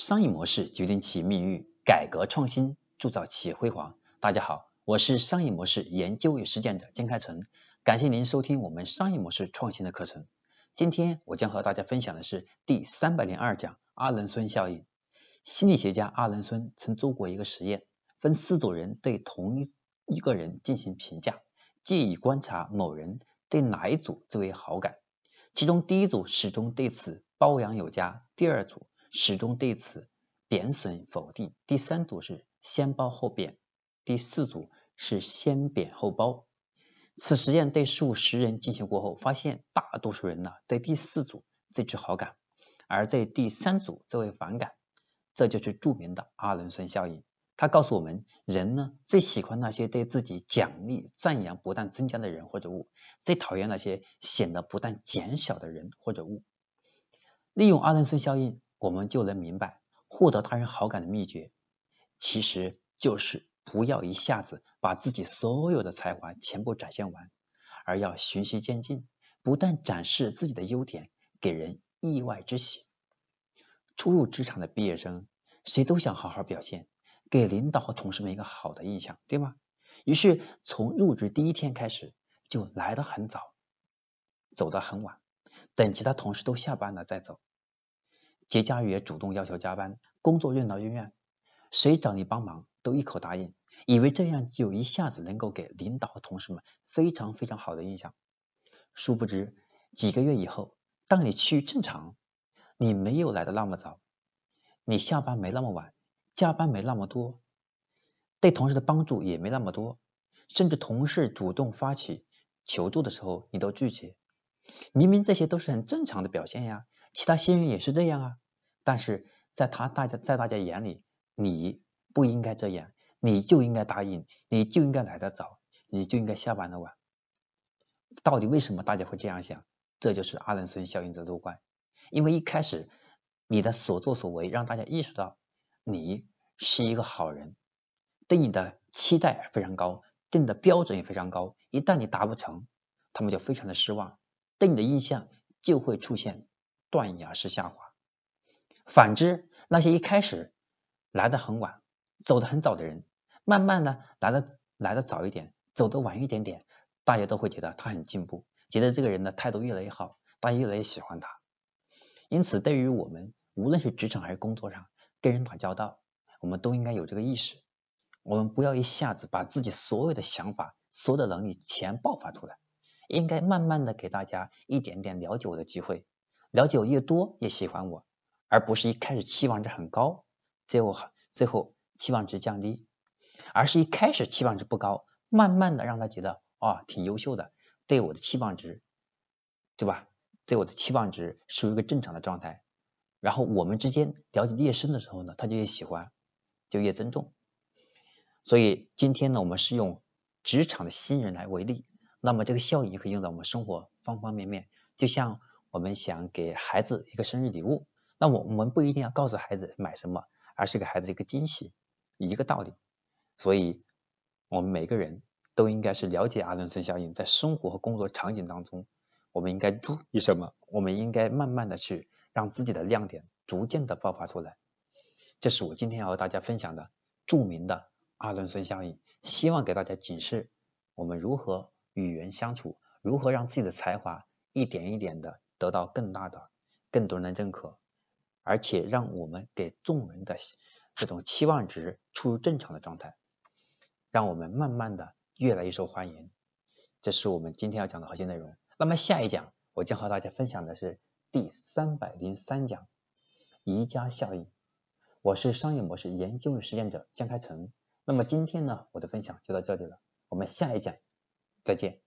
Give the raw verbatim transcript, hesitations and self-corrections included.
商业模式决定其命运，改革创新铸造企业辉煌。大家好，我是商业模式研究与实践者江开成，感谢您收听我们商业模式创新的课程。今天我将和大家分享的是第三百零二讲阿伦孙效应。心理学家阿伦孙曾做过一个实验，分四组人对同一个人进行评价，借以观察某人对哪一组最为好感。其中第一组始终对此褒扬有加，第二组始终对此贬损否定，第三组是先褒后贬，第四组是先贬后褒。此实验对数十人进行过后，发现大多数人呢、啊、对第四组最具好感，而对第三组最为反感。这就是著名的阿伦孙效应。它告诉我们，人呢最喜欢那些对自己奖励赞扬不断增加的人或者物，最讨厌那些显得不断减小的人或者物。利用阿伦孙效应，我们就能明白获得他人好感的秘诀，其实就是不要一下子把自己所有的才华全部展现完，而要循序渐进，不断展示自己的优点，给人意外之喜。初入职场的毕业生，谁都想好好表现，给领导和同事们一个好的印象，对吗？于是从入职第一天开始，就来得很早，走得很晚，等其他同事都下班了再走。节假日也主动要求加班，工作任劳任怨，谁找你帮忙都一口答应，以为这样就一下子能够给领导和同事们非常非常好的印象。殊不知几个月以后，当你趋于正常，你没有来得那么早，你下班没那么晚，加班没那么多，对同事的帮助也没那么多，甚至同事主动发起求助的时候你都拒绝。明明这些都是很正常的表现呀，其他新人也是这样啊，但是在他大家在大家眼里，你不应该这样，你就应该答应，你就应该来得早，你就应该下班的晚。到底为什么大家会这样想？这就是阿伦孙效应的作怪。因为一开始你的所作所为让大家意识到你是一个好人，对你的期待非常高，对你的标准也非常高，一旦你达不成，他们就非常的失望，对你的印象就会出现断崖式下滑。反之，那些一开始来得很晚走得很早的人，慢慢的来得来得早一点，走得晚一点点，大家都会觉得他很进步，觉得这个人的态度越来越好，大家越来越喜欢他。因此对于我们无论是职场还是工作上跟人打交道，我们都应该有这个意识，我们不要一下子把自己所有的想法所有的能力全爆发出来，应该慢慢的给大家一点点了解我的机会，了解我越多越喜欢我，而不是一开始期望值很高，最后最后期望值降低，而是一开始期望值不高，慢慢的让他觉得啊、哦、挺优秀的，对我的期望值，对吧？对我的期望值属于一个正常的状态。然后我们之间了解越深的时候呢，他就越喜欢，就越尊重。所以今天呢，我们是用职场的新人来为例，那么这个效应可以用到我们生活方方面面，就像我们想给孩子一个生日礼物，那我们不一定要告诉孩子买什么，而是给孩子一个惊喜，一个道理。所以我们每个人都应该是了解阿伦孙效应，在生活和工作场景当中我们应该注意什么，我们应该慢慢的去让自己的亮点逐渐的爆发出来。这是我今天要和大家分享的著名的阿伦孙效应，希望给大家警示我们如何与人相处，如何让自己的才华一点一点的得到更大的更多人的认可，而且让我们给众人的这种期望值处于正常的状态，让我们慢慢的越来越受欢迎。这是我们今天要讲的核心内容。那么下一讲我将和大家分享的是第三百零三讲宜家效应。我是商业模式研究与实践者江开成。那么今天呢，我的分享就到这里了，我们下一讲再见。